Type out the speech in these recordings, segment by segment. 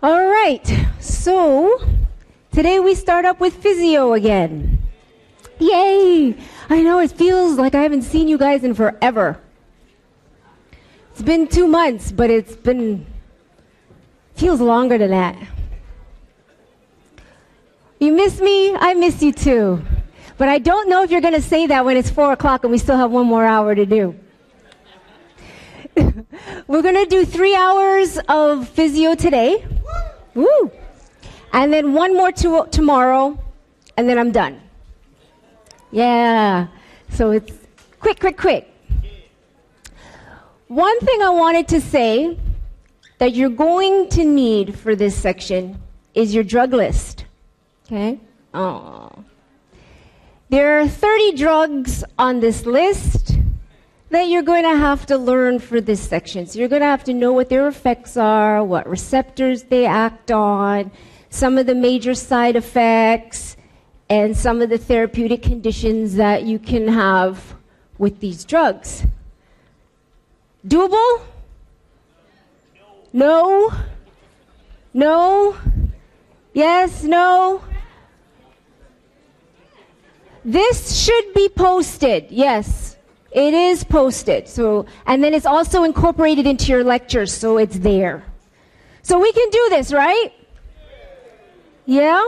All right, so today we start up with physio again. Yay! I know it feels like I haven't seen you guys in forever. It's been 2 months, but feels longer than that. You miss me? I miss you too. But I don't know if you're going to say that when it's 4 o'clock and we still have one more hour to do. We're going to do 3 hours of physio today. Woo! And then one more tomorrow, and then I'm done. Yeah, so it's quick, quick, quick. One thing I wanted to say that you're going to need for this section is your drug list, okay? Aww. There are 30 drugs on this list that you're going to have to learn for this section. So you're going to have to know what their effects are, what receptors they act on, some of the major side effects, and some of the therapeutic conditions that you can have with these drugs. Doable? No? No? Yes? No? This should be posted. Yes, it is posted. So, and then it's also incorporated into your lectures, so it's there. So we can do this, right? Yeah?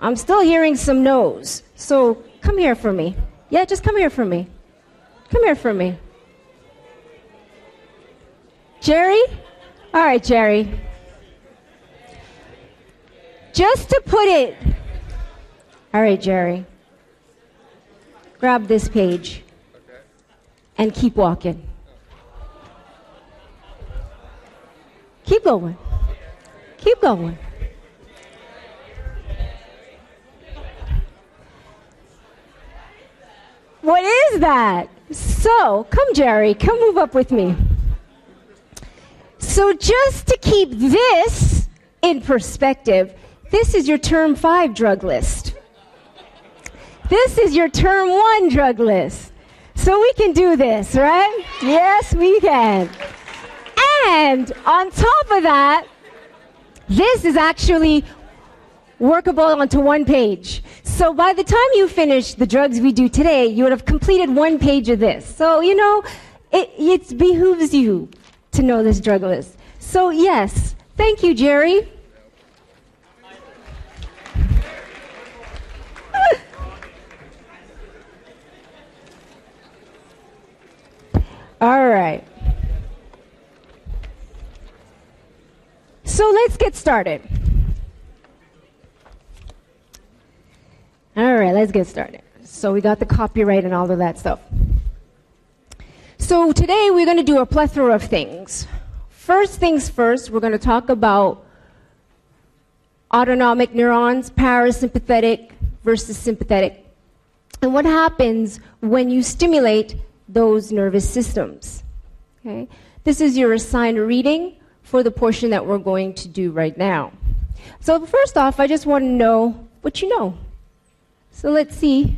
I'm still hearing some no's. So come here for me. Yeah, just come here for me. Come here for me. Jerry? All right, Jerry. Just to put it... All right, Jerry. Grab this page and keep walking. Keep going. Keep going. What is that? So, come Jerry, come move up with me. So just to keep this in perspective, this is your term 5 drug list. This is your term 1 drug list. So we can do this, right? Yes, we can. And on top of that, this is actually workable onto one page. So by the time you finish the drugs we do today, you would have completed one page of this. So, you know, it behooves you to know this drug list. So yes, thank you, Jerry. All right. So let's get started. All right, let's get started. So we got the copyright and all of that stuff. So today we're going to do a plethora of things. First things first, we're going to talk about autonomic neurons, parasympathetic versus sympathetic, and what happens when you stimulate those nervous systems. Okay? This is your assigned reading for the portion that we're going to do right now. So first off, I just want to know what you know. So let's see.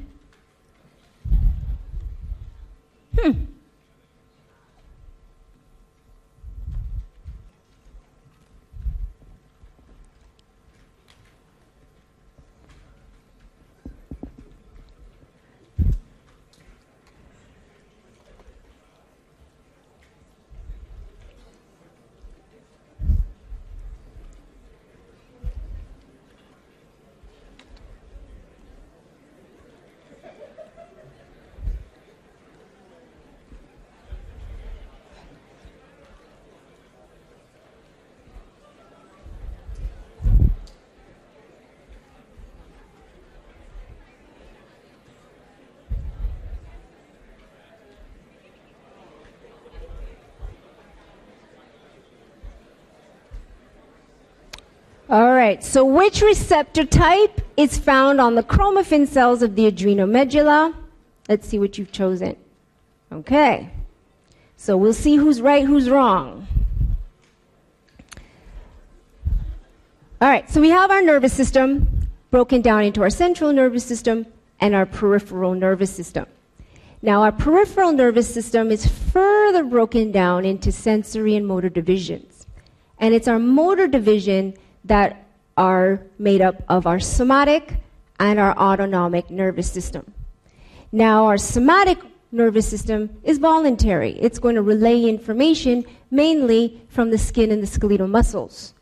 All right, so which receptor type is found on the chromaffin cells of the adrenal medulla? Let's see what you've chosen. Okay, so we'll see who's right, who's wrong. All right, so we have our nervous system broken down into our central nervous system and our peripheral nervous system. Now, our peripheral nervous system is further broken down into sensory and motor divisions. And it's our motor division that are made up of our somatic and our autonomic nervous system. Now, our somatic nervous system is voluntary. It's going to relay information mainly from the skin and the skeletal muscles.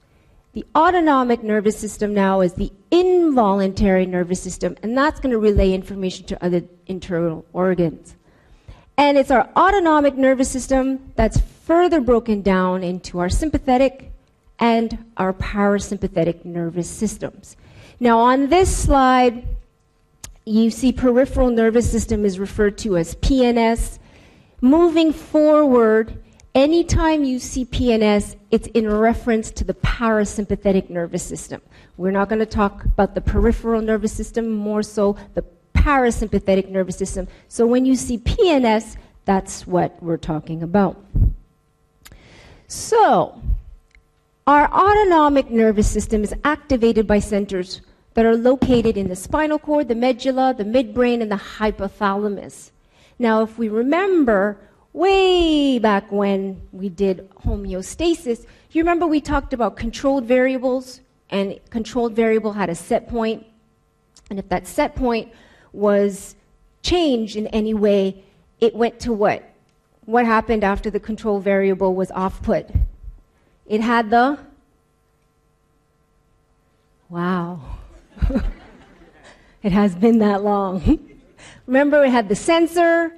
The autonomic nervous system now is the involuntary nervous system, and that's going to relay information to other internal organs. And it's our autonomic nervous system that's further broken down into our sympathetic and our parasympathetic nervous systems. Now, on this slide, you see peripheral nervous system is referred to as PNS. Moving forward, anytime you see PNS, it's in reference to the parasympathetic nervous system. We're not going to talk about the peripheral nervous system, more so the parasympathetic nervous system. So when you see PNS, that's what we're talking about. So, our autonomic nervous system is activated by centers that are located in the spinal cord, the medulla, the midbrain, and the hypothalamus. Now, if we remember, way back when we did homeostasis, you remember we talked about controlled variables, and controlled variable had a set point, and if that set point was changed in any way, it went to what? What happened after the control variable was off-put? It had the... Wow. It has been that long. Remember, it had the sensor,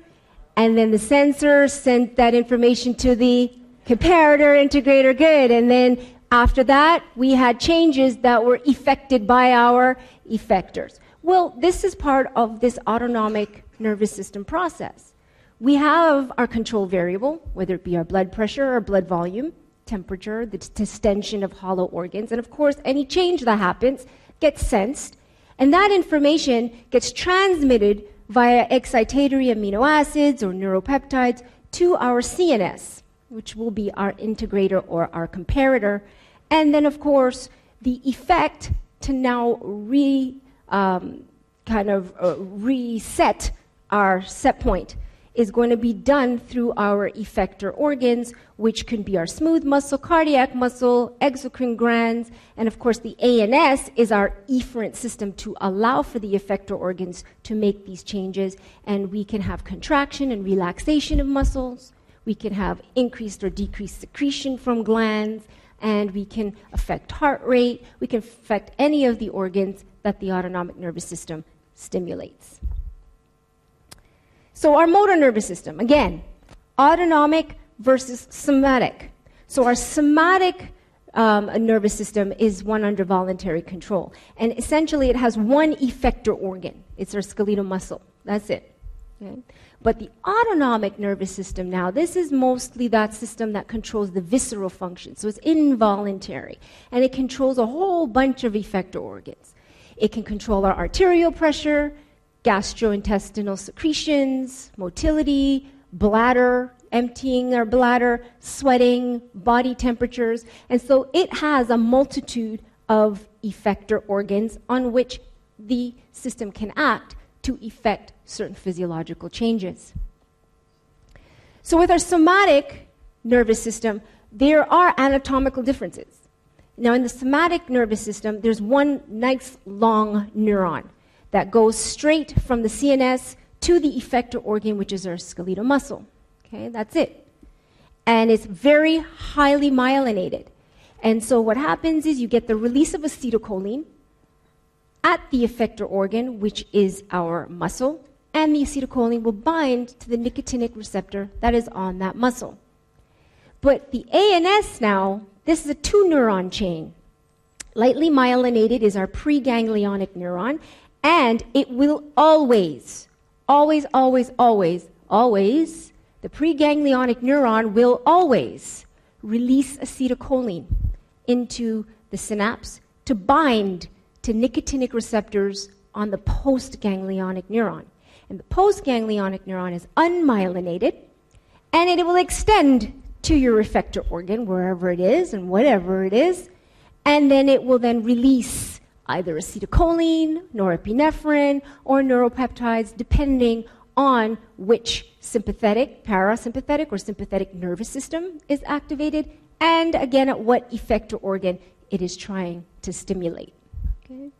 and then the sensor sent that information to the comparator, integrator, good. And then after that, we had changes that were effected by our effectors. Well, this is part of this autonomic nervous system process. We have our control variable, whether it be our blood pressure, our blood volume, temperature, the distension of hollow organs, and of course, any change that happens gets sensed, and that information gets transmitted via excitatory amino acids or neuropeptides to our CNS, which will be our integrator or our comparator, and then, of course, the effect to now reset our set point is going to be done through our effector organs, which can be our smooth muscle, cardiac muscle, exocrine glands, and of course the ANS is our efferent system to allow for the effector organs to make these changes, and we can have contraction and relaxation of muscles, we can have increased or decreased secretion from glands, and we can affect heart rate, we can affect any of the organs that the autonomic nervous system stimulates. So our motor nervous system, again, autonomic versus somatic. So our somatic nervous system is one under voluntary control. And essentially it has one effector organ. It's our skeletal muscle. That's it. Okay? But the autonomic nervous system now, this is mostly that system that controls the visceral function. So it's involuntary. And it controls a whole bunch of effector organs. It can control our arterial pressure, gastrointestinal secretions, motility, bladder, emptying our bladder, sweating, body temperatures. And so it has a multitude of effector organs on which the system can act to effect certain physiological changes. So with our somatic nervous system, there are anatomical differences. Now in the somatic nervous system, there's one nice long neuron that goes straight from the CNS to the effector organ, which is our skeletal muscle. Okay, that's it. And it's very highly myelinated. And so what happens is you get the release of acetylcholine at the effector organ, which is our muscle, and the acetylcholine will bind to the nicotinic receptor that is on that muscle. But the ANS now, this is a two-neuron chain. Lightly myelinated is our preganglionic neuron, and it will always, the preganglionic neuron will always release acetylcholine into the synapse to bind to nicotinic receptors on the postganglionic neuron. And the postganglionic neuron is unmyelinated, and it will extend to your effector organ, wherever it is and whatever it is, and then it will then release either acetylcholine, norepinephrine, or neuropeptides, depending on which sympathetic, parasympathetic, or sympathetic nervous system is activated and again at what effector organ it is trying to stimulate. Okay.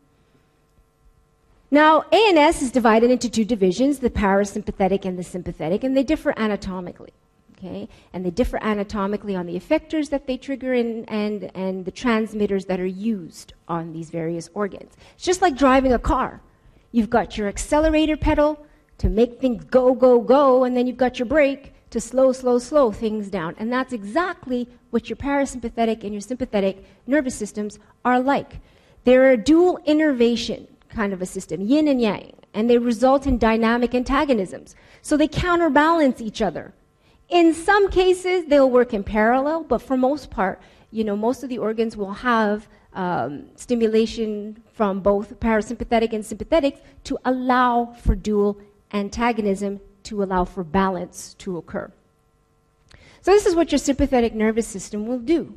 Now, ANS is divided into two divisions, the parasympathetic and the sympathetic, and they differ anatomically. Okay? And they differ anatomically on the effectors that they trigger and the transmitters that are used on these various organs. It's just like driving a car. You've got your accelerator pedal to make things go, go, go, and then you've got your brake to slow, slow, slow things down. And that's exactly what your parasympathetic and your sympathetic nervous systems are like. They're a dual innervation kind of a system, yin and yang, and they result in dynamic antagonisms. So they counterbalance each other. In some cases, they'll work in parallel, but for most part, you know, most of the organs will have stimulation from both parasympathetic and sympathetic to allow for dual antagonism, to allow for balance to occur. So this is what your sympathetic nervous system will do.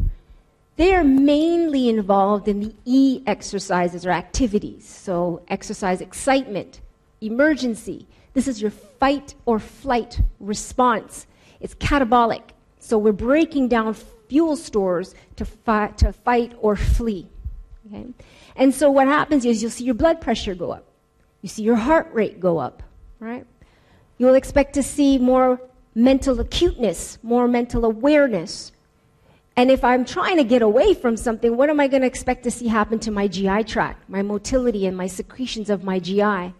They are mainly involved in the E exercises or activities. So exercise, excitement, emergency. This is your fight or flight response. It's catabolic. So we're breaking down fuel stores to fight or flee. Okay? And so what happens is you'll see your blood pressure go up. You see your heart rate go up, right? You'll expect to see more mental acuteness, more mental awareness. And if I'm trying to get away from something, what am I going to expect to see happen to my GI tract, my motility and my secretions of my GI?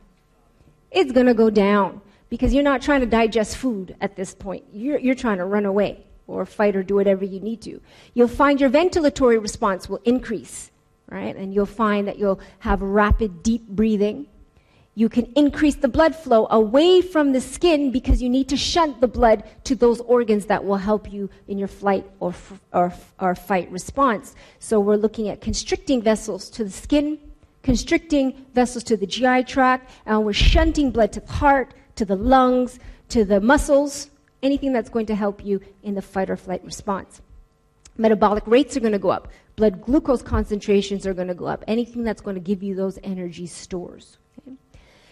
It's going to go down because you're not trying to digest food at this point. You're trying to run away or fight or do whatever you need to. You'll find your ventilatory response will increase, right? And you'll find that you'll have rapid, deep breathing. You can increase the blood flow away from the skin because you need to shunt the blood to those organs that will help you in your flight or fight response. So we're looking at constricting vessels to the skin, constricting vessels to the GI tract, and we're shunting blood to the heart, to the lungs, to the muscles, anything that's going to help you in the fight or flight response. Metabolic rates are going to go up. Blood glucose concentrations are going to go up. Anything that's going to give you those energy stores. Okay?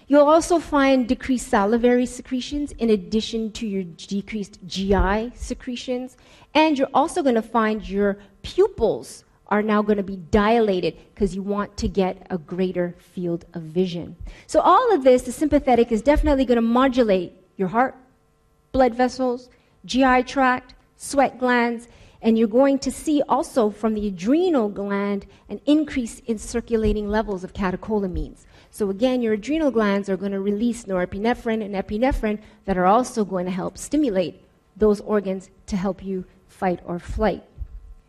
You'll also find decreased salivary secretions in addition to your decreased GI secretions. And you're also going to find your pupils are now going to be dilated because you want to get a greater field of vision. So all of this, the sympathetic is definitely going to modulate your heart, blood vessels, GI tract, sweat glands, and you're going to see also from the adrenal gland an increase in circulating levels of catecholamines. So again, your adrenal glands are going to release norepinephrine and epinephrine that are also going to help stimulate those organs to help you fight or flight.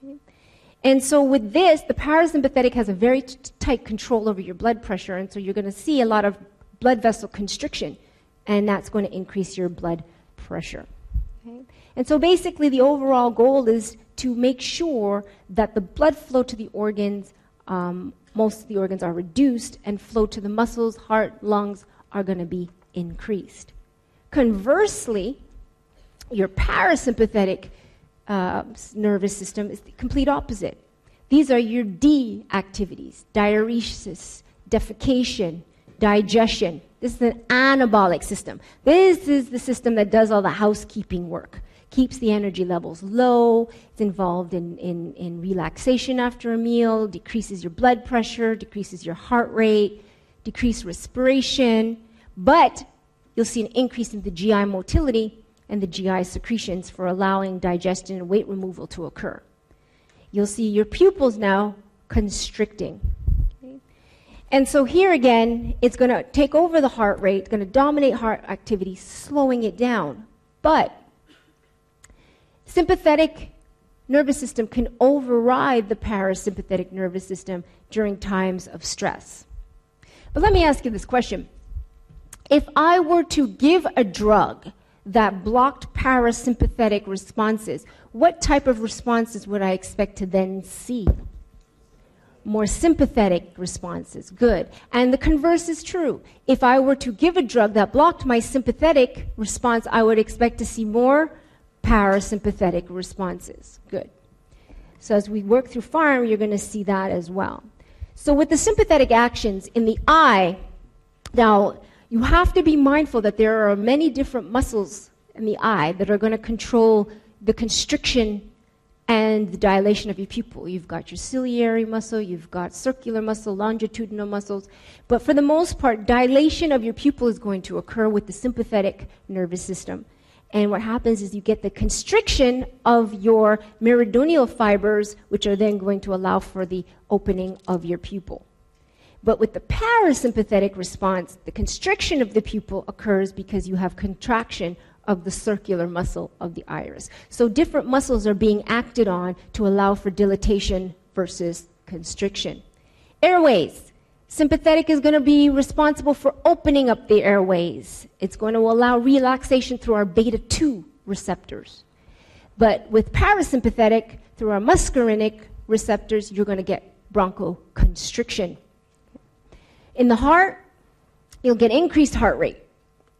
Okay. And so with this, the parasympathetic has a very tight control over your blood pressure, and so you're going to see a lot of blood vessel constriction, and that's going to increase your blood pressure. Okay. And so basically the overall goal is to make sure that the blood flow to the organs most of the organs are reduced, and flow to the muscles, heart, lungs are going to be increased. Conversely, your parasympathetic nervous system is the complete opposite. These are your D activities, diuresis, defecation, digestion. This is an anabolic system. This is the system that does all the housekeeping work. Keeps the energy levels low, it's involved in relaxation after a meal, decreases your blood pressure, decreases your heart rate, decreased respiration, but you'll see an increase in the GI motility and the GI secretions for allowing digestion and weight removal to occur. You'll see your pupils now constricting. And so here again, it's going to take over the heart rate, it's going to dominate heart activity, slowing it down, but sympathetic nervous system can override the parasympathetic nervous system during times of stress. But let me ask you this question. If I were to give a drug that blocked parasympathetic responses, what type of responses would I expect to then see? More sympathetic responses, good. And the converse is true. If I were to give a drug that blocked my sympathetic response, I would expect to see more parasympathetic responses. Good. So as we work through farm, you're going to see that as well. So with the sympathetic actions in the eye, now you have to be mindful that there are many different muscles in the eye that are going to control the constriction and the dilation of your pupil. You've got your ciliary muscle, you've got circular muscle, longitudinal muscles. But for the most part, dilation of your pupil is going to occur with the sympathetic nervous system. And what happens is you get the constriction of your meridional fibers, which are then going to allow for the opening of your pupil. But with the parasympathetic response, the constriction of the pupil occurs because you have contraction of the circular muscle of the iris. So different muscles are being acted on to allow for dilatation versus constriction. Airways. Sympathetic is going to be responsible for opening up the airways. It's going to allow relaxation through our beta 2 receptors. But with parasympathetic, through our muscarinic receptors, you're going to get bronchoconstriction. In the heart, you'll get increased heart rate,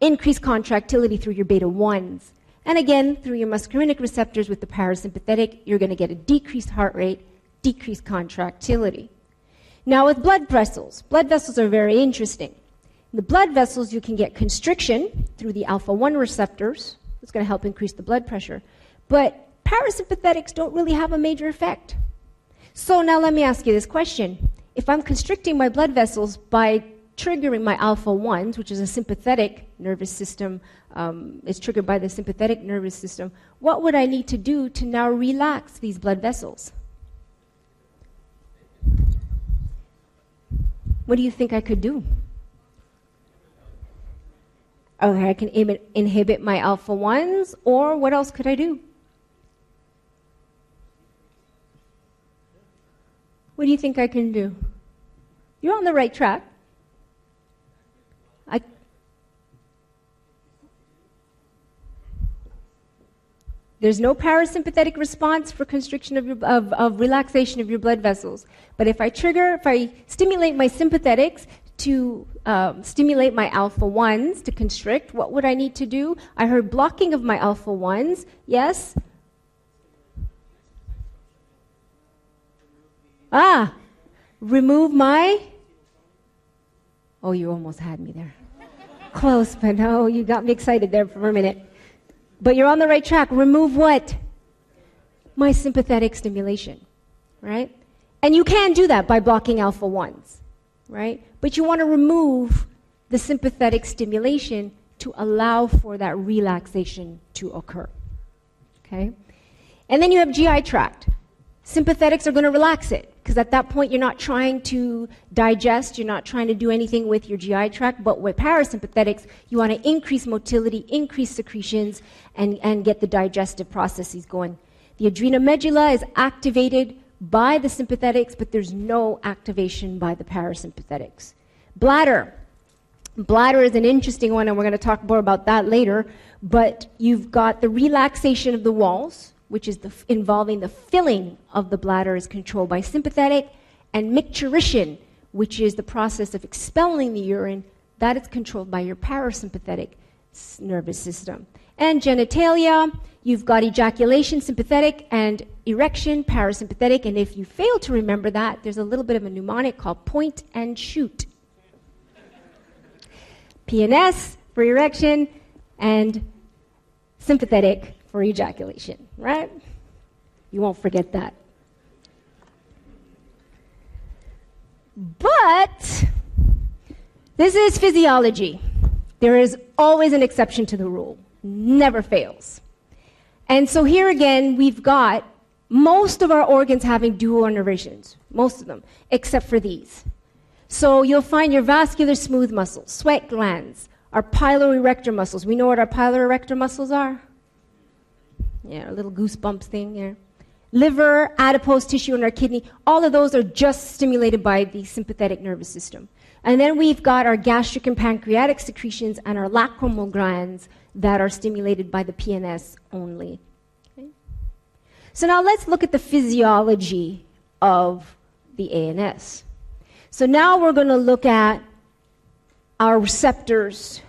increased contractility through your beta 1s. And again, through your muscarinic receptors with the parasympathetic, you're going to get a decreased heart rate, decreased contractility. Now with blood vessels are very interesting. In the blood vessels, you can get constriction through the alpha-1 receptors. It's going to help increase the blood pressure. But parasympathetics don't really have a major effect. So now let me ask you this question. If I'm constricting my blood vessels by triggering my alpha-1s, which is a sympathetic nervous system, it's triggered by the sympathetic nervous system, what would I need to do to now relax these blood vessels? What do you think I could do? Okay, I can inhibit my alpha-1s, or what else could I do? What do you think I can do? You're on the right track. There's no parasympathetic response for constriction of, relaxation of your blood vessels. But if I trigger, if I stimulate my sympathetics to stimulate my alpha-1s to constrict, what would I need to do? I heard blocking of my alpha-1s, yes? Ah, remove my... Oh, you almost had me there. Close, but no, you got me excited there for a minute. But you're on the right track. Remove what? My sympathetic stimulation, right? And you can do that by blocking alpha-1s, right? But you want to remove the sympathetic stimulation to allow for that relaxation to occur, okay? And then you have GI tract. Sympathetics are going to relax it because at that point you're not trying to digest, you're not trying to do anything with your GI tract, but with parasympathetics, you want to increase motility, increase secretions, and get the digestive processes going. The adrenal medulla is activated by the sympathetics, but there's no activation by the parasympathetics. Bladder. Bladder is an interesting one, and we're going to talk more about that later, but you've got the relaxation of the walls, which is involving the filling of the bladder is controlled by sympathetic, and micturition, which is the process of expelling the urine, that is controlled by your parasympathetic nervous system. And genitalia, you've got ejaculation, sympathetic, and erection, parasympathetic, and if you fail to remember that, there's a little bit of a mnemonic called point and shoot. PNS for erection, and sympathetic for ejaculation, right? You won't forget that. But this is physiology. There is always an exception to the rule. Never fails. And so here again, we've got most of our organs having dual innervations, most of them, except for these. So you'll find your vascular smooth muscles, sweat glands, our piloerector muscles. We know what our piloerector muscles are? Yeah, a little goosebumps thing there. Yeah. Liver, adipose tissue, and our kidney, all of those are just stimulated by the sympathetic nervous system. And then we've got our gastric and pancreatic secretions and our lacrimal glands that are stimulated by the PNS only. Okay. So now let's look at the physiology of the ANS. So now we're going to look at our receptors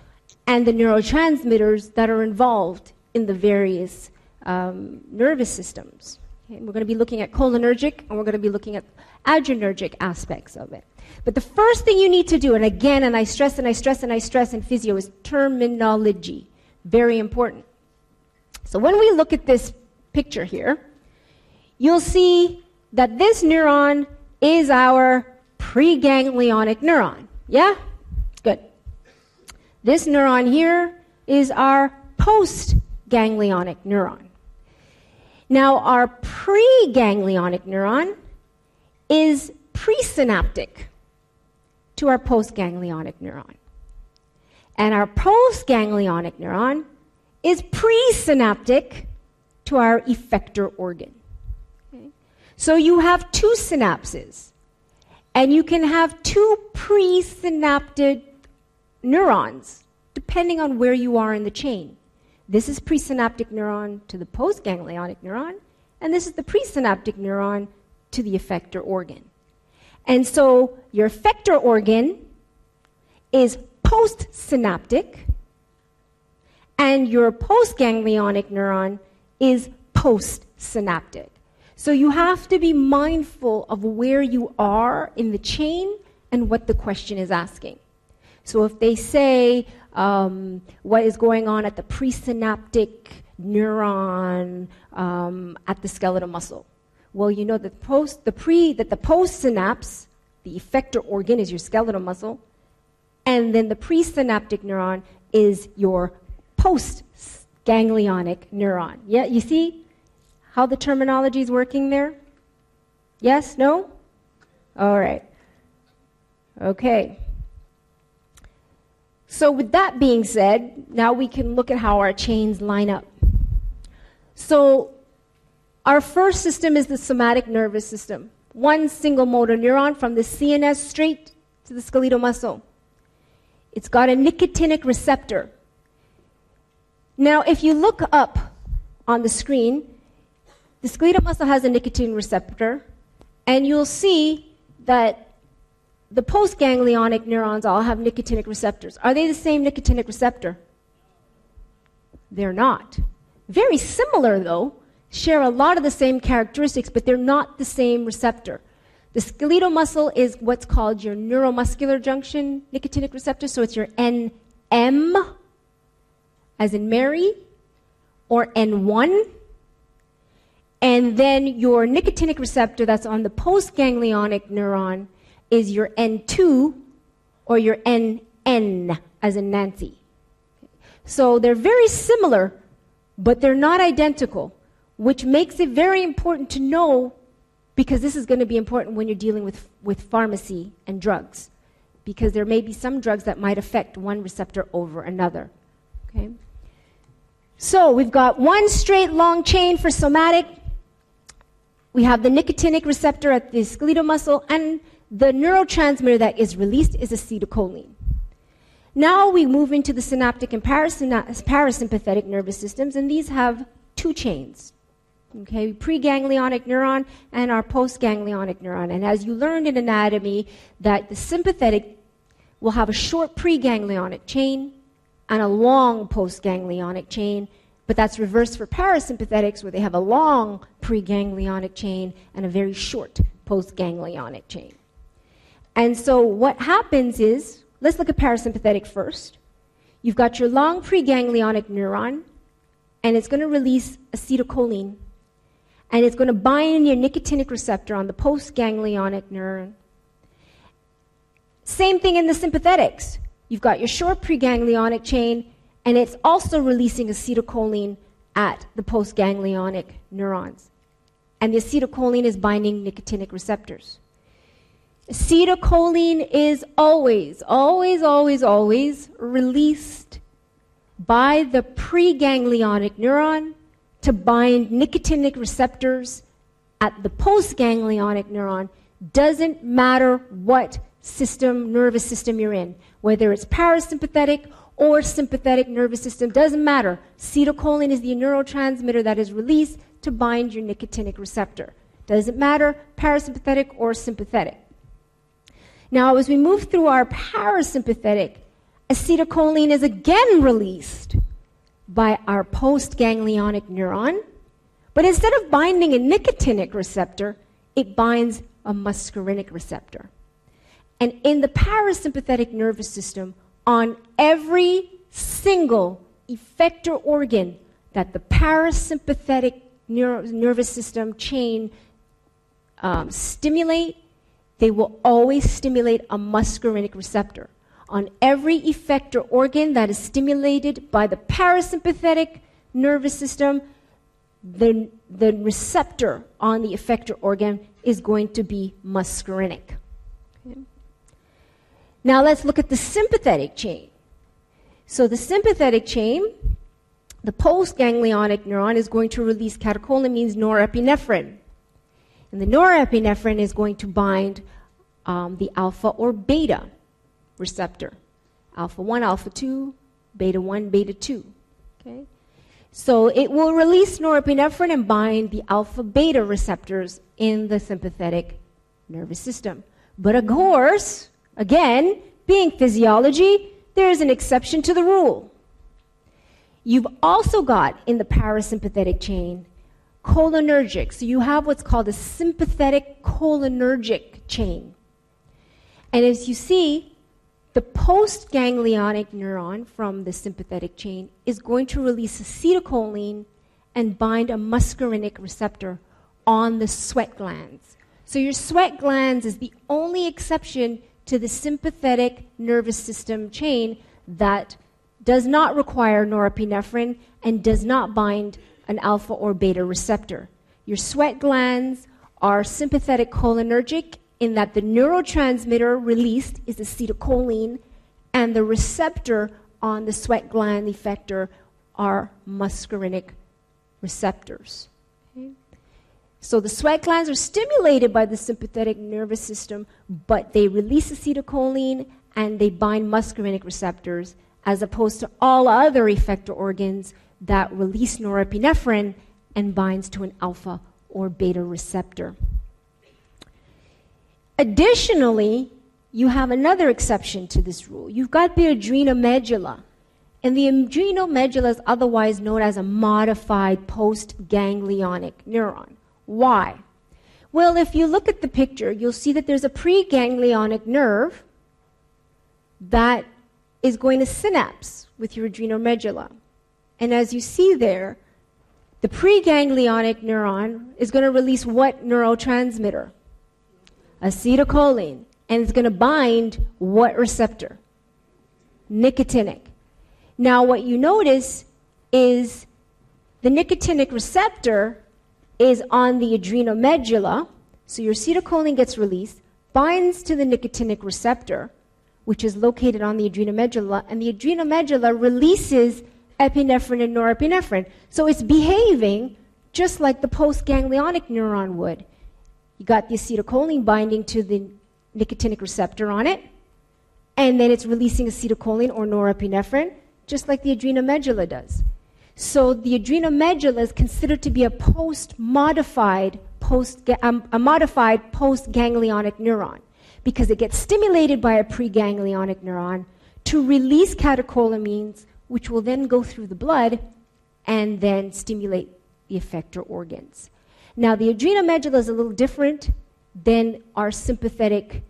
and the neurotransmitters that are involved in the various nervous systems. Okay, we're going to be looking at cholinergic and we're going to be looking at adrenergic aspects of it. But the first thing you need to do, and again, and I stress and I stress and I stress in physio, is terminology. Very important. So when we look at this picture here, you'll see that this neuron is our preganglionic neuron. Yeah? Good. This neuron here is our postganglionic neuron. Now, our preganglionic neuron is presynaptic to our postganglionic neuron. And our postganglionic neuron is presynaptic to our effector organ. Okay? So you have two synapses, and you can have two presynaptic neurons, depending on where you are in the chain. This is presynaptic neuron to the postganglionic neuron, and this is the presynaptic neuron to the effector organ. And so your effector organ is postsynaptic, and your postganglionic neuron is postsynaptic. So you have to be mindful of where you are in the chain and what the question is asking. So if they say, what is going on at the presynaptic neuron at the skeletal muscle? Well, you know that the postsynapse, the effector organ, is your skeletal muscle, and then the presynaptic neuron is your postganglionic neuron. Yeah, you see how the terminology is working there? Yes? No? All right. Okay. So with that being said, now we can look at how our chains line up. So our first system is the somatic nervous system. One single motor neuron from the CNS straight to the skeletal muscle. It's got a nicotinic receptor. Now, if you look up on the screen, the skeletal muscle has a nicotinic receptor, and you'll see that the postganglionic neurons all have nicotinic receptors. Are they the same nicotinic receptor? They're not. Very similar, though. Share a lot of the same characteristics, but they're not the same receptor. The skeletal muscle is what's called your neuromuscular junction nicotinic receptor, so it's your NM, as in Mary, or N1. And then your nicotinic receptor that's on the postganglionic neuron is your N2 or your NN, as in Nancy. So they're very similar, but they're not identical, which makes it very important to know, because this is going to be important when you're dealing with pharmacy and drugs, because there may be some drugs that might affect one receptor over another. Okay? So we've got one straight long chain for somatic. We have the nicotinic receptor at the skeletal muscle, and the neurotransmitter that is released is acetylcholine. Now we move into the synaptic and parasympathetic nervous systems, and these have two chains. Okay, preganglionic neuron and our postganglionic neuron. And as you learned in anatomy, that the sympathetic will have a short preganglionic chain and a long postganglionic chain, but that's reversed for parasympathetics, where they have a long preganglionic chain and a very short postganglionic chain. And so what happens is, let's look at parasympathetic first. You've got your long preganglionic neuron, and it's going to release acetylcholine, and it's going to bind your nicotinic receptor on the postganglionic neuron. Same thing in the sympathetics. You've got your short preganglionic chain, and it's also releasing acetylcholine at the postganglionic neurons. And the acetylcholine is binding nicotinic receptors. Acetylcholine is always released by the preganglionic neuron to bind nicotinic receptors at the postganglionic neuron. Doesn't matter what system, nervous system you're in, whether it's parasympathetic or sympathetic nervous system, doesn't matter. Acetylcholine is the neurotransmitter that is released to bind your nicotinic receptor. Doesn't matter, parasympathetic or sympathetic. Now, as we move through our parasympathetic, acetylcholine is again released by our postganglionic neuron, but instead of binding a nicotinic receptor, it binds a muscarinic receptor. And in the parasympathetic nervous system, on every single effector organ that the parasympathetic nervous system chain stimulate, they will always stimulate a muscarinic receptor. On every effector organ that is stimulated by the parasympathetic nervous system, the receptor on the effector organ is going to be muscarinic. Okay. Now let's look at the sympathetic chain. So the sympathetic chain, the postganglionic neuron is going to release catecholamines, norepinephrine. And the norepinephrine is going to bind the alpha or beta receptor. Alpha 1, alpha 2, beta 1, beta 2. Okay? So it will release norepinephrine and bind the alpha beta receptors in the sympathetic nervous system. But of course, again, being physiology, there is an exception to the rule. You've also got in the parasympathetic chain cholinergic. So you have what's called a sympathetic cholinergic chain. And as you see, the postganglionic neuron from the sympathetic chain is going to release acetylcholine and bind a muscarinic receptor on the sweat glands. So your sweat glands is the only exception to the sympathetic nervous system chain that does not require norepinephrine and does not bind an alpha or beta receptor. Your sweat glands are sympathetic cholinergic in that the neurotransmitter released is acetylcholine and the receptor on the sweat gland effector are muscarinic receptors. Okay. So the sweat glands are stimulated by the sympathetic nervous system, but they release acetylcholine and they bind muscarinic receptors, as opposed to all other effector organs that release norepinephrine and binds to an alpha or beta receptor. Additionally, you have another exception to this rule. You've got the adrenal medulla, and the adrenal medulla is otherwise known as a modified postganglionic neuron. Why? Well, if you look at the picture, you'll see that there's a preganglionic nerve that is going to synapse with your adrenal medulla. And as you see there, the preganglionic neuron is going to release what neurotransmitter? Acetylcholine. And it's going to bind what receptor? Nicotinic. Now what you notice is the nicotinic receptor is on the adrenal medulla, so your acetylcholine gets released, binds to the nicotinic receptor, which is located on the adrenal medulla, and the adrenal medulla releases epinephrine and norepinephrine. So it's behaving just like the postganglionic neuron would. You got the acetylcholine binding to the nicotinic receptor on it, and then it's releasing acetylcholine or norepinephrine, just like the adrenal medulla does. So the adrenal medulla is considered to be a modified postganglionic neuron, because it gets stimulated by a preganglionic neuron to release catecholamines, which will then go through the blood and then stimulate the effector organs. Now, the adrenal medulla is a little different than our sympathetic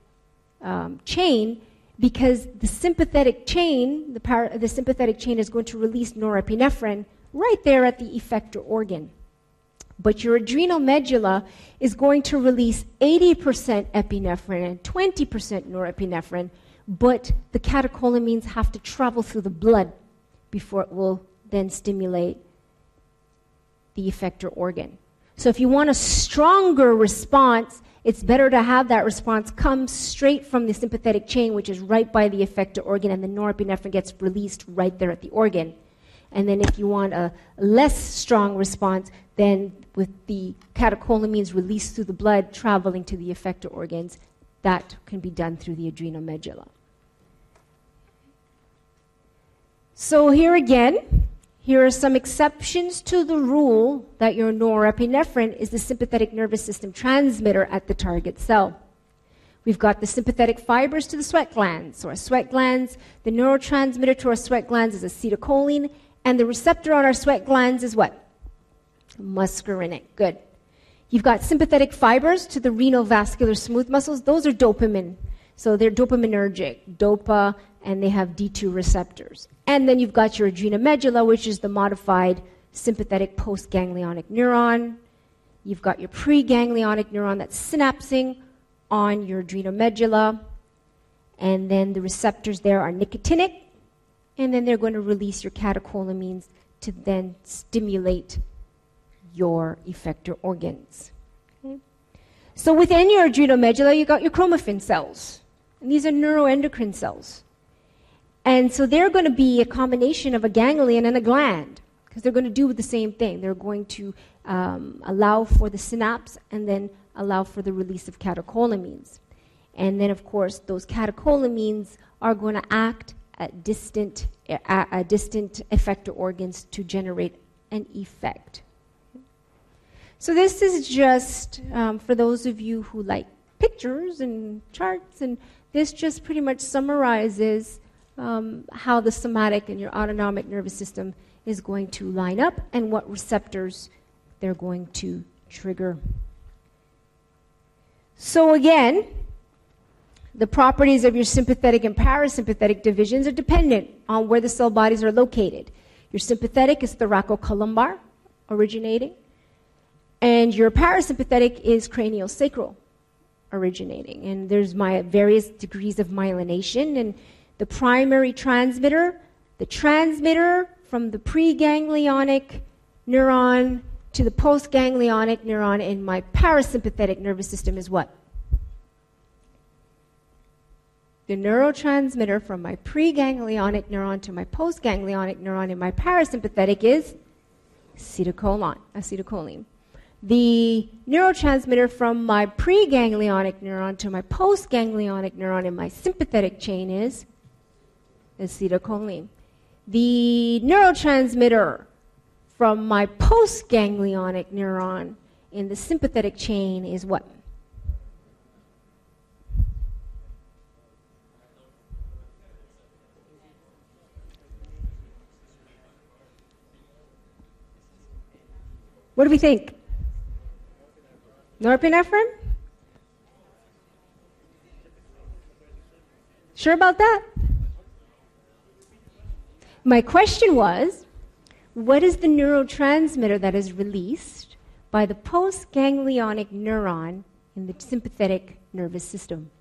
chain, because the sympathetic chain, the sympathetic chain is going to release norepinephrine right there at the effector organ. But your adrenal medulla is going to release 80% epinephrine and 20% norepinephrine, but the catecholamines have to travel through the blood before it will then stimulate the effector organ. So if you want a stronger response, it's better to have that response come straight from the sympathetic chain, which is right by the effector organ, and the norepinephrine gets released right there at the organ. And then if you want a less strong response, then with the catecholamines released through the blood traveling to the effector organs, that can be done through the adrenal medulla. So here again, here are some exceptions to the rule that your norepinephrine is the sympathetic nervous system transmitter at the target cell. We've got the sympathetic fibers to the sweat glands. So our sweat glands, the neurotransmitter to our sweat glands is acetylcholine, and the receptor on our sweat glands is what? Muscarinic. Good. You've got sympathetic fibers to the renal vascular smooth muscles. Those are dopamine. So they're dopaminergic, dopa, and they have D2 receptors. And then you've got your adrenal medulla, which is the modified sympathetic postganglionic neuron. You've got your preganglionic neuron that's synapsing on your adrenal medulla. And then the receptors there are nicotinic. And then they're going to release your catecholamines to then stimulate your effector organs. Okay? So within your adrenal medulla, you've got your chromaffin cells. And these are neuroendocrine cells. And so they're going to be a combination of a ganglion and a gland, because they're going to do the same thing. They're going to allow for the synapse and then allow for the release of catecholamines. And then, of course, those catecholamines are going to act at distant effector organs to generate an effect. So this is just, for those of you who like pictures and charts, and this just pretty much summarizes how the somatic and your autonomic nervous system is going to line up and what receptors they're going to trigger. So again, the properties of your sympathetic and parasympathetic divisions are dependent on where the cell bodies are located. Your sympathetic is thoracocolumbar, originating, and your parasympathetic is craniosacral, originating. And there's various degrees of myelination, and the primary transmitter, from the preganglionic neuron to the postganglionic neuron in my parasympathetic nervous system is what? The neurotransmitter from my preganglionic neuron to my postganglionic neuron in my parasympathetic is acetylcholine. The neurotransmitter from my preganglionic neuron to my postganglionic neuron in my sympathetic chain is acetylcholine. The neurotransmitter from my postganglionic neuron in the sympathetic chain is what? What do we think? Norepinephrine? Sure about that? My question was, what is the neurotransmitter that is released by the postganglionic neuron in the sympathetic nervous system?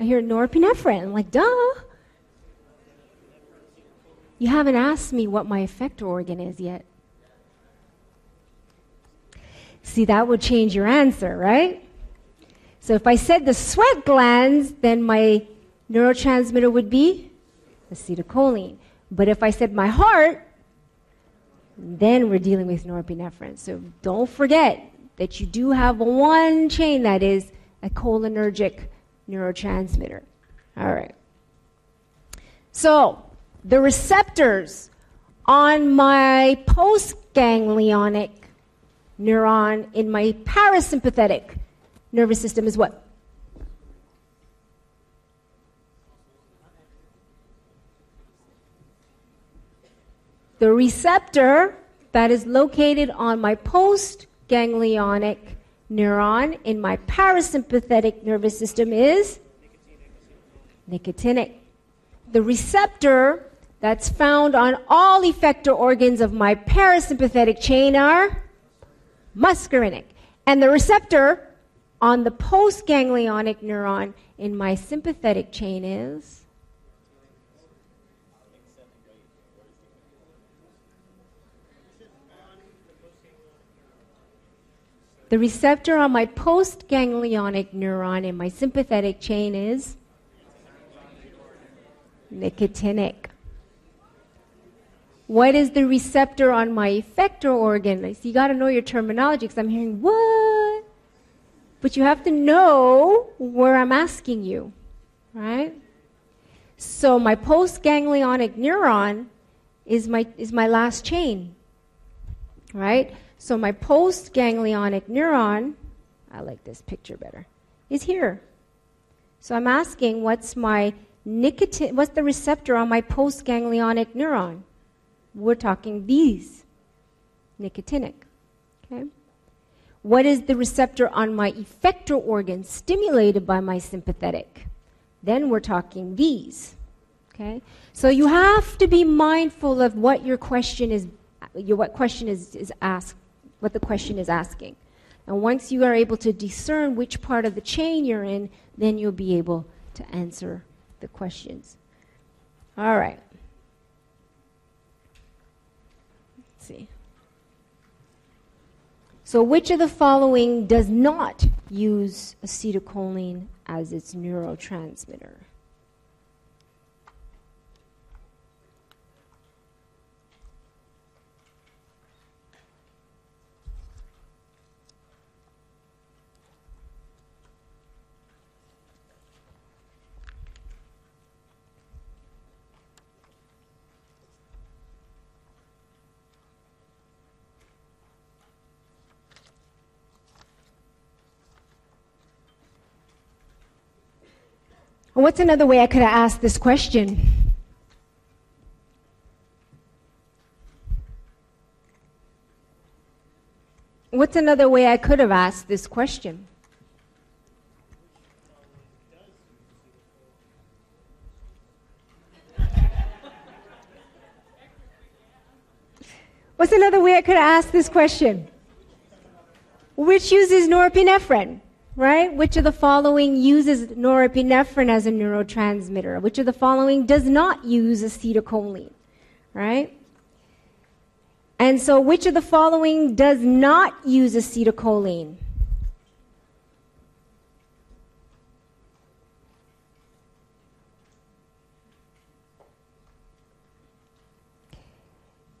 I hear norepinephrine. I'm like, duh. You haven't asked me what my effector organ is yet. See, that would change your answer, right? So if I said the sweat glands, then my neurotransmitter would be acetylcholine. But if I said my heart, then we're dealing with norepinephrine. So don't forget that you do have one chain that is a cholinergic neurotransmitter. All right. So the receptors on my postganglionic neuron in my parasympathetic nervous system is what? The receptor that is located on my postganglionic neuron in my parasympathetic nervous system is nicotinic. The receptor that's found on all effector organs of my parasympathetic chain are muscarinic. And the receptor on the postganglionic neuron in my sympathetic chain is the receptor on my postganglionic neuron in my sympathetic chain is nicotinic. What is the receptor on my effector organ? You got to know your terminology, because I'm hearing what? But you have to know where I'm asking you, right? So my postganglionic neuron is my last chain, right? So my postganglionic neuron, I like this picture better, is here. So I'm asking, what's the receptor on my postganglionic neuron? We're talking these, nicotinic. Okay? What is the receptor on my effector organ stimulated by my sympathetic? Then we're talking these, Okay? So you have to be mindful of what your question is, what the question is asking. And once you are able to discern which part of the chain you're in, then you'll be able to answer the questions. All right. Let's see. So which of the following does not use acetylcholine as its neurotransmitter? And what's another way I could have asked this question? What's another way I could have asked this question? What's another way I could have asked this question? Which uses norepinephrine? Right? Which of the following uses norepinephrine as a neurotransmitter? Which of the following does not use acetylcholine? Right? And so which of the following does not use acetylcholine?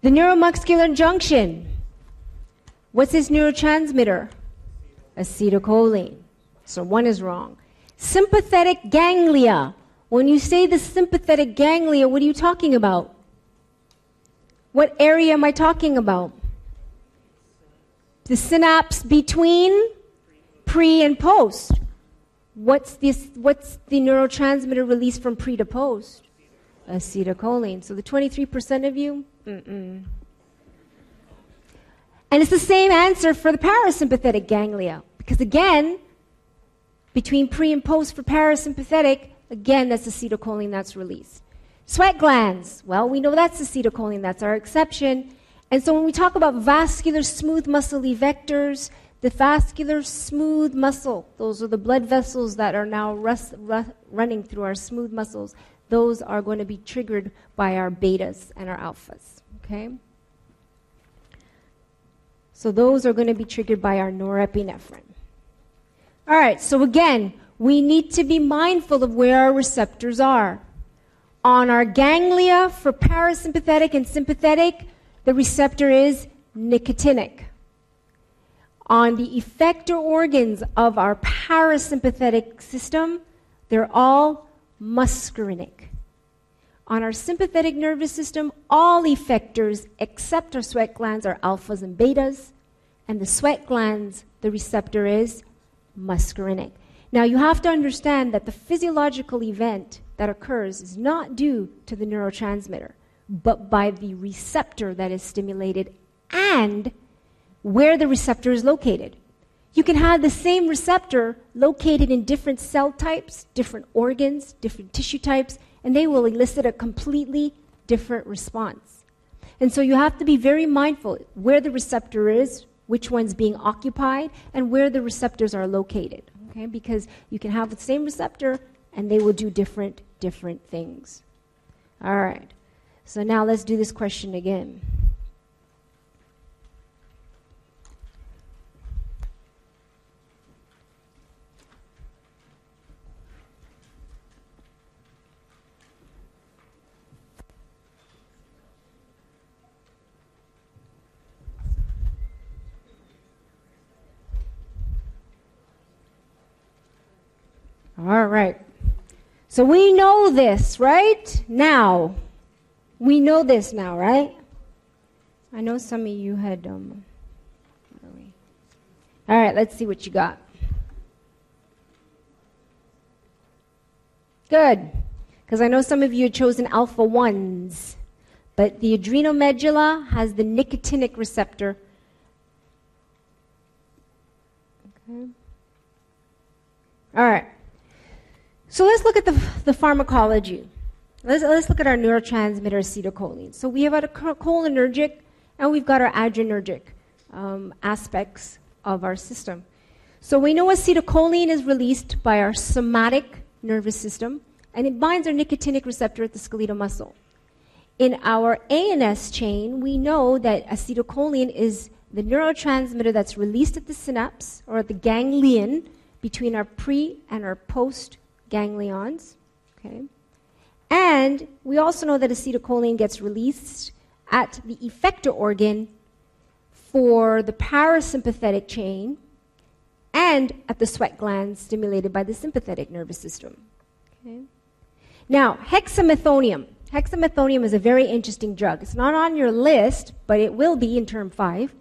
The neuromuscular junction. What's its neurotransmitter? Acetylcholine. So one is wrong. Sympathetic ganglia. When you say the sympathetic ganglia, what are you talking about? What area am I talking about? The synapse between pre and post. What's the neurotransmitter released from pre to post? Acetylcholine. So the 23% of you? Mm-mm. And it's the same answer for the parasympathetic ganglia. Because again, between pre and post for parasympathetic, again, that's acetylcholine that's released. Sweat glands, well, we know that's acetylcholine, that's our exception. And so when we talk about vascular smooth muscly vectors, the vascular smooth muscle, those are the blood vessels that are now running through our smooth muscles. Those are going to be triggered by our betas and our alphas, okay? So those are going to be triggered by our norepinephrine. All right, so again, we need to be mindful of where our receptors are. On our ganglia for parasympathetic and sympathetic, the receptor is nicotinic. On the effector organs of our parasympathetic system, they're all muscarinic. On our sympathetic nervous system, all effectors except our sweat glands are alphas and betas, and the sweat glands, the receptor is muscarinic. Now you have to understand that the physiological event that occurs is not due to the neurotransmitter, but by the receptor that is stimulated and where the receptor is located. You can have the same receptor located in different cell types, different organs, different tissue types, and they will elicit a completely different response. And so you have to be very mindful where the receptor is, which one's being occupied, and where the receptors are located, okay? Because you can have the same receptor, and they will do different things. All right, so now let's do this question again. All right, so we know this, right? Now, we know this now, right? I know some of you had, all right, let's see what you got. Good, because I know some of you had chosen alpha 1s, but the adrenal medulla has the nicotinic receptor. Okay. All right. So let's look at the pharmacology. Let's look at our neurotransmitter acetylcholine. So we have our cholinergic and we've got our adrenergic aspects of our system. So we know acetylcholine is released by our somatic nervous system, and it binds our nicotinic receptor at the skeletal muscle. In our ANS chain, we know that acetylcholine is the neurotransmitter that's released at the synapse or at the ganglion between our pre- and our post-ganglions. Okay? And we also know that acetylcholine gets released at the effector organ for the parasympathetic chain and at the sweat glands stimulated by the sympathetic nervous system. Okay? Now, hexamethonium. Hexamethonium is a very interesting drug. It's not on your list, but it will be in term 5.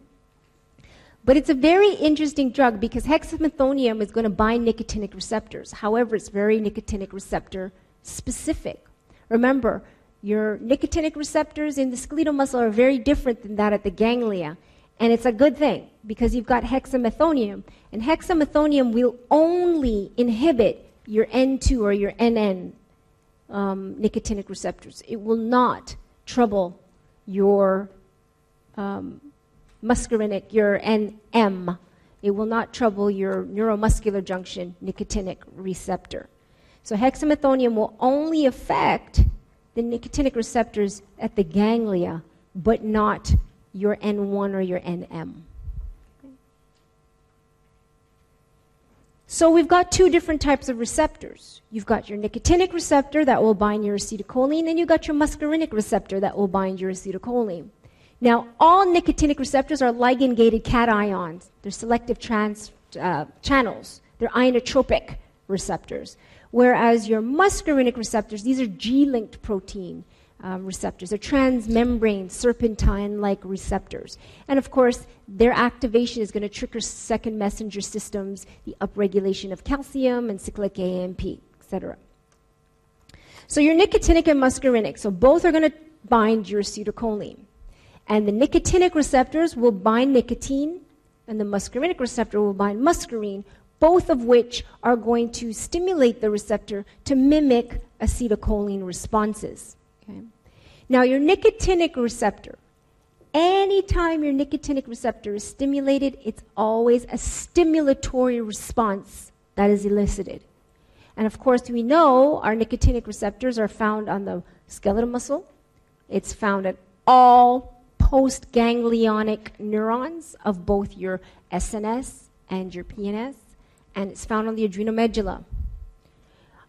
But it's a very interesting drug because hexamethonium is going to bind nicotinic receptors. However, it's very nicotinic receptor specific. Remember, your nicotinic receptors in the skeletal muscle are very different than that at the ganglia. And it's a good thing because you've got hexamethonium. And hexamethonium will only inhibit your N2 or your NN nicotinic receptors. It will not trouble your muscarinic, your NM. It will not trouble your neuromuscular junction nicotinic receptor. So hexamethonium will only affect the nicotinic receptors at the ganglia, but not your N1 or your NM. So we've got two different types of receptors. You've got your nicotinic receptor that will bind your acetylcholine, and you've got your muscarinic receptor that will bind your acetylcholine. Now, all nicotinic receptors are ligand-gated cations. They're selective channels. They're ionotropic receptors. Whereas your muscarinic receptors, these are G-linked protein receptors. They're transmembrane, serpentine-like receptors. And of course, their activation is going to trigger second messenger systems, the upregulation of calcium and cyclic AMP, etc. So your nicotinic and muscarinic, so both are going to bind your acetylcholine. And the nicotinic receptors will bind nicotine, and the muscarinic receptor will bind muscarine, both of which are going to stimulate the receptor to mimic acetylcholine responses. Okay. Now, your nicotinic receptor, anytime your nicotinic receptor is stimulated, it's always a stimulatory response that is elicited. And of course, we know our nicotinic receptors are found on the skeletal muscle. It's found at all postganglionic neurons of both your SNS and your PNS, and it's found on the adrenal medulla.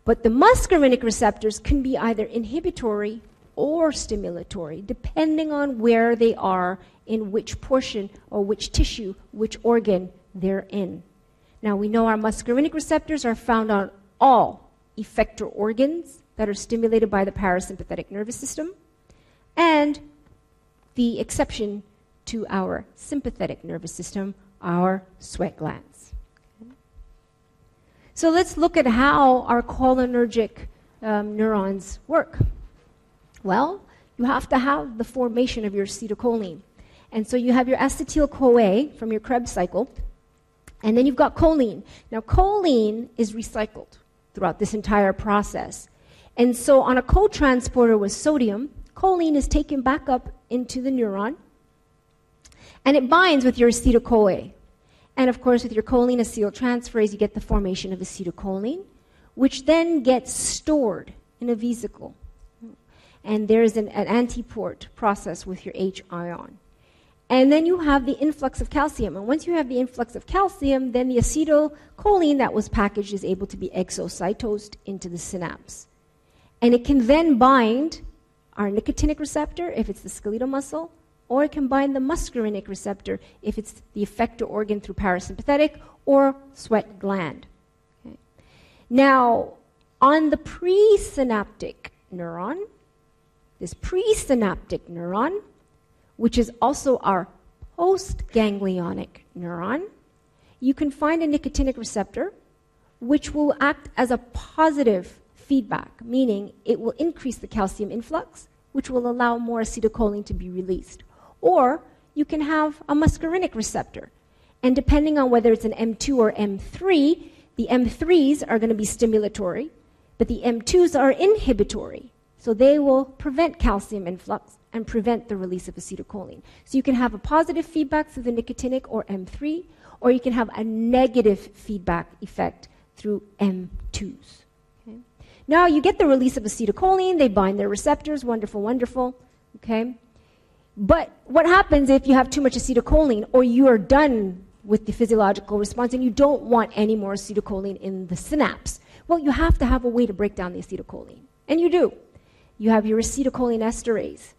But the muscarinic receptors can be either inhibitory or stimulatory, depending on where they are, in which portion or which tissue, which organ they're in. Now, we know our muscarinic receptors are found on all effector organs that are stimulated by the parasympathetic nervous system, and the exception to our sympathetic nervous system, our sweat glands. So let's look at how our cholinergic neurons work. Well, you have to have the formation of your acetylcholine. And so you have your acetyl-CoA from your Krebs cycle, and then you've got choline. Now, choline is recycled throughout this entire process. And so on a co-transporter with sodium, choline is taken back up into the neuron, and it binds with your acetyl-CoA. And of course, with your choline acetyltransferase, you get the formation of acetylcholine, which then gets stored in a vesicle. And there is an antiport process with your H ion. And then you have the influx of calcium. And once you have the influx of calcium, then the acetylcholine that was packaged is able to be exocytosed into the synapse. And it can then bind our nicotinic receptor, if it's the skeletal muscle, or it can bind the muscarinic receptor if it's the effector organ through parasympathetic or sweat gland. Okay. Now, on the presynaptic neuron, this presynaptic neuron, which is also our postganglionic neuron, you can find a nicotinic receptor which will act as a positive feedback, meaning it will increase the calcium influx, which will allow more acetylcholine to be released. Or you can have a muscarinic receptor. And depending on whether it's an M2 or M3, the M3s are going to be stimulatory, but the M2s are inhibitory. So they will prevent calcium influx and prevent the release of acetylcholine. So you can have a positive feedback through the nicotinic or M3, or you can have a negative feedback effect through M2s. Okay? Now you get the release of acetylcholine, they bind their receptors, wonderful, wonderful. Okay? But what happens if you have too much acetylcholine or you are done with the physiological response and you don't want any more acetylcholine in the synapse? Well, you have to have a way to break down the acetylcholine, and you do. You have your acetylcholine esterase.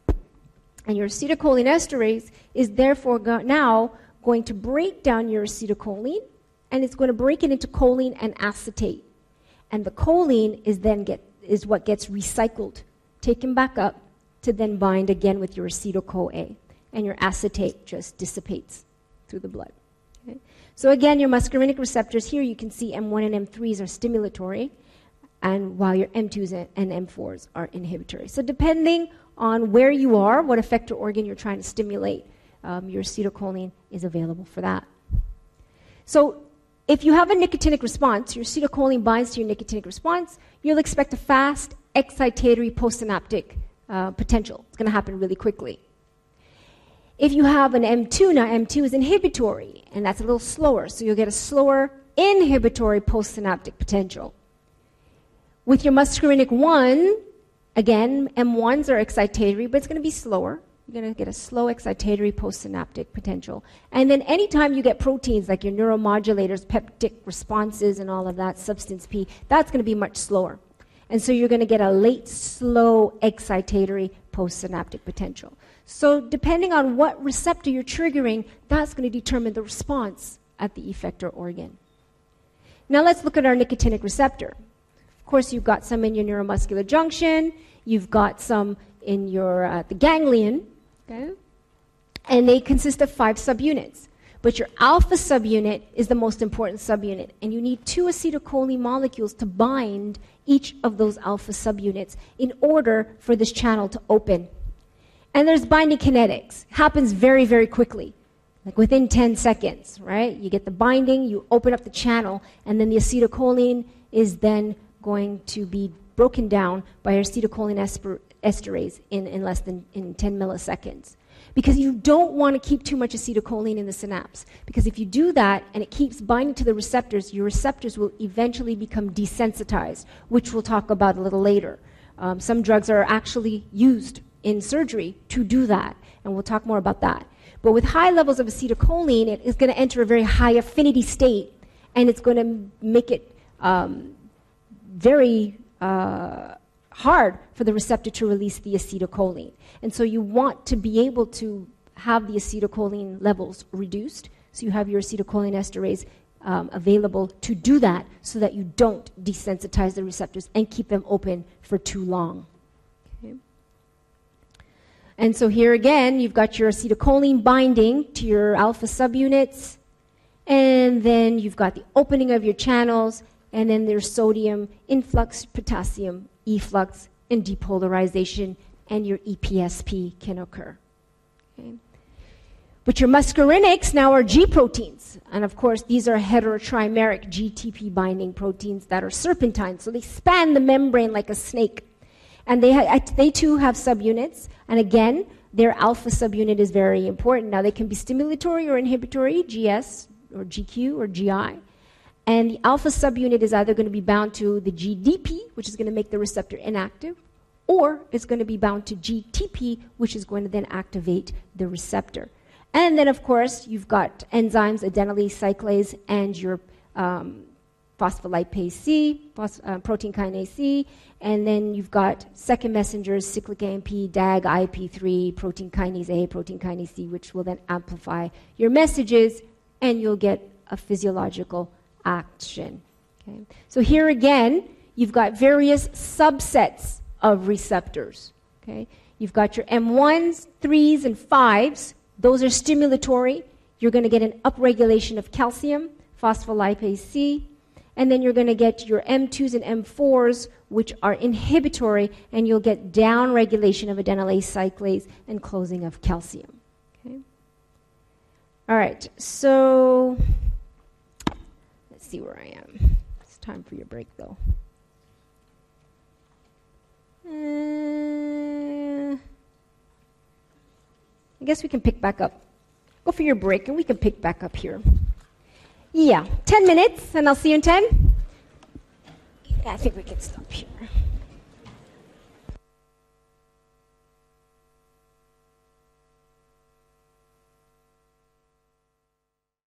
And your acetylcholine esterase is therefore now going to break down your acetylcholine, and it's going to break it into choline and acetate. And the choline is then what gets recycled, taken back up to then bind again with your acetyl-CoA, and your acetate just dissipates through the blood. Okay? So again, your muscarinic receptors here, you can see M1 and M3s are stimulatory, and while your M2s and M4s are inhibitory. So depending on where you are, what effector organ you're trying to stimulate, your acetylcholine is available for that. So if you have a nicotinic response, your acetylcholine binds to your nicotinic response, you'll expect a fast excitatory postsynaptic potential. It's going to happen really quickly. If you have an M2, now M2 is inhibitory, and that's a little slower, so you'll get a slower inhibitory postsynaptic potential. With your muscarinic 1, again, M1s are excitatory, but it's going to be slower. You're going to get a slow excitatory postsynaptic potential. And then anytime you get proteins like your neuromodulators, peptic responses, and all of that, substance P, that's going to be much slower. And so you're going to get a late, slow excitatory postsynaptic potential. So depending on what receptor you're triggering, that's going to determine the response at the effector organ. Now let's look at our nicotinic receptor. Of course, you've got some in your neuromuscular junction, you've got some in your the ganglion, okay? And they consist of 5 subunits. But your alpha subunit is the most important subunit, and you need 2 acetylcholine molecules to bind each of those alpha subunits in order for this channel to open. And there's binding kinetics. It happens very, very quickly. Like within 10 seconds, right? You get the binding, you open up the channel, and then the acetylcholine is then going to be broken down by your acetylcholine esterase in less than 10 milliseconds. Because you don't want to keep too much acetylcholine in the synapse. Because if you do that and it keeps binding to the receptors, your receptors will eventually become desensitized, which we'll talk about a little later. Some drugs are actually used in surgery to do that, and we'll talk more about that. But with high levels of acetylcholine, it is going to enter a very high affinity state, and it's going to make it very hard for the receptor to release the acetylcholine. And so you want to be able to have the acetylcholine levels reduced, so you have your acetylcholine esterase available to do that so that you don't desensitize the receptors and keep them open for too long. Okay. And so here again, you've got your acetylcholine binding to your alpha subunits, and then you've got the opening of your channels, and then there's sodium influx, potassium efflux, and depolarization, and your EPSP can occur. Okay. But your muscarinics now are G proteins. And of course, these are heterotrimeric GTP binding proteins that are serpentine. So they span the membrane like a snake. And they too have subunits. And again, their alpha subunit is very important. Now they can be stimulatory or inhibitory, GS or GQ or GI. And the alpha subunit is either going to be bound to the GDP, which is going to make the receptor inactive, or it's going to be bound to GTP, which is going to then activate the receptor. And then, of course, you've got enzymes, adenylate cyclase, and your phospholipase C, protein kinase C, and then you've got second messengers, cyclic AMP, DAG, IP3, protein kinase A, protein kinase C, which will then amplify your messages, and you'll get a physiological action. Okay. So here again, you've got various subsets of receptors. Okay. You've got your M1s, 3s, and 5s. Those are stimulatory. You're going to get an upregulation of calcium, phospholipase C, and then you're going to get your M2s and M4s, which are inhibitory, and you'll get downregulation of adenylate cyclase and closing of calcium. Okay. All right, so see where I am. It's time for your break, though. I guess we can pick back up. Go for your break, and we can pick back up here. Yeah, 10 minutes, and I'll see you in 10. Yeah, I think we can stop here.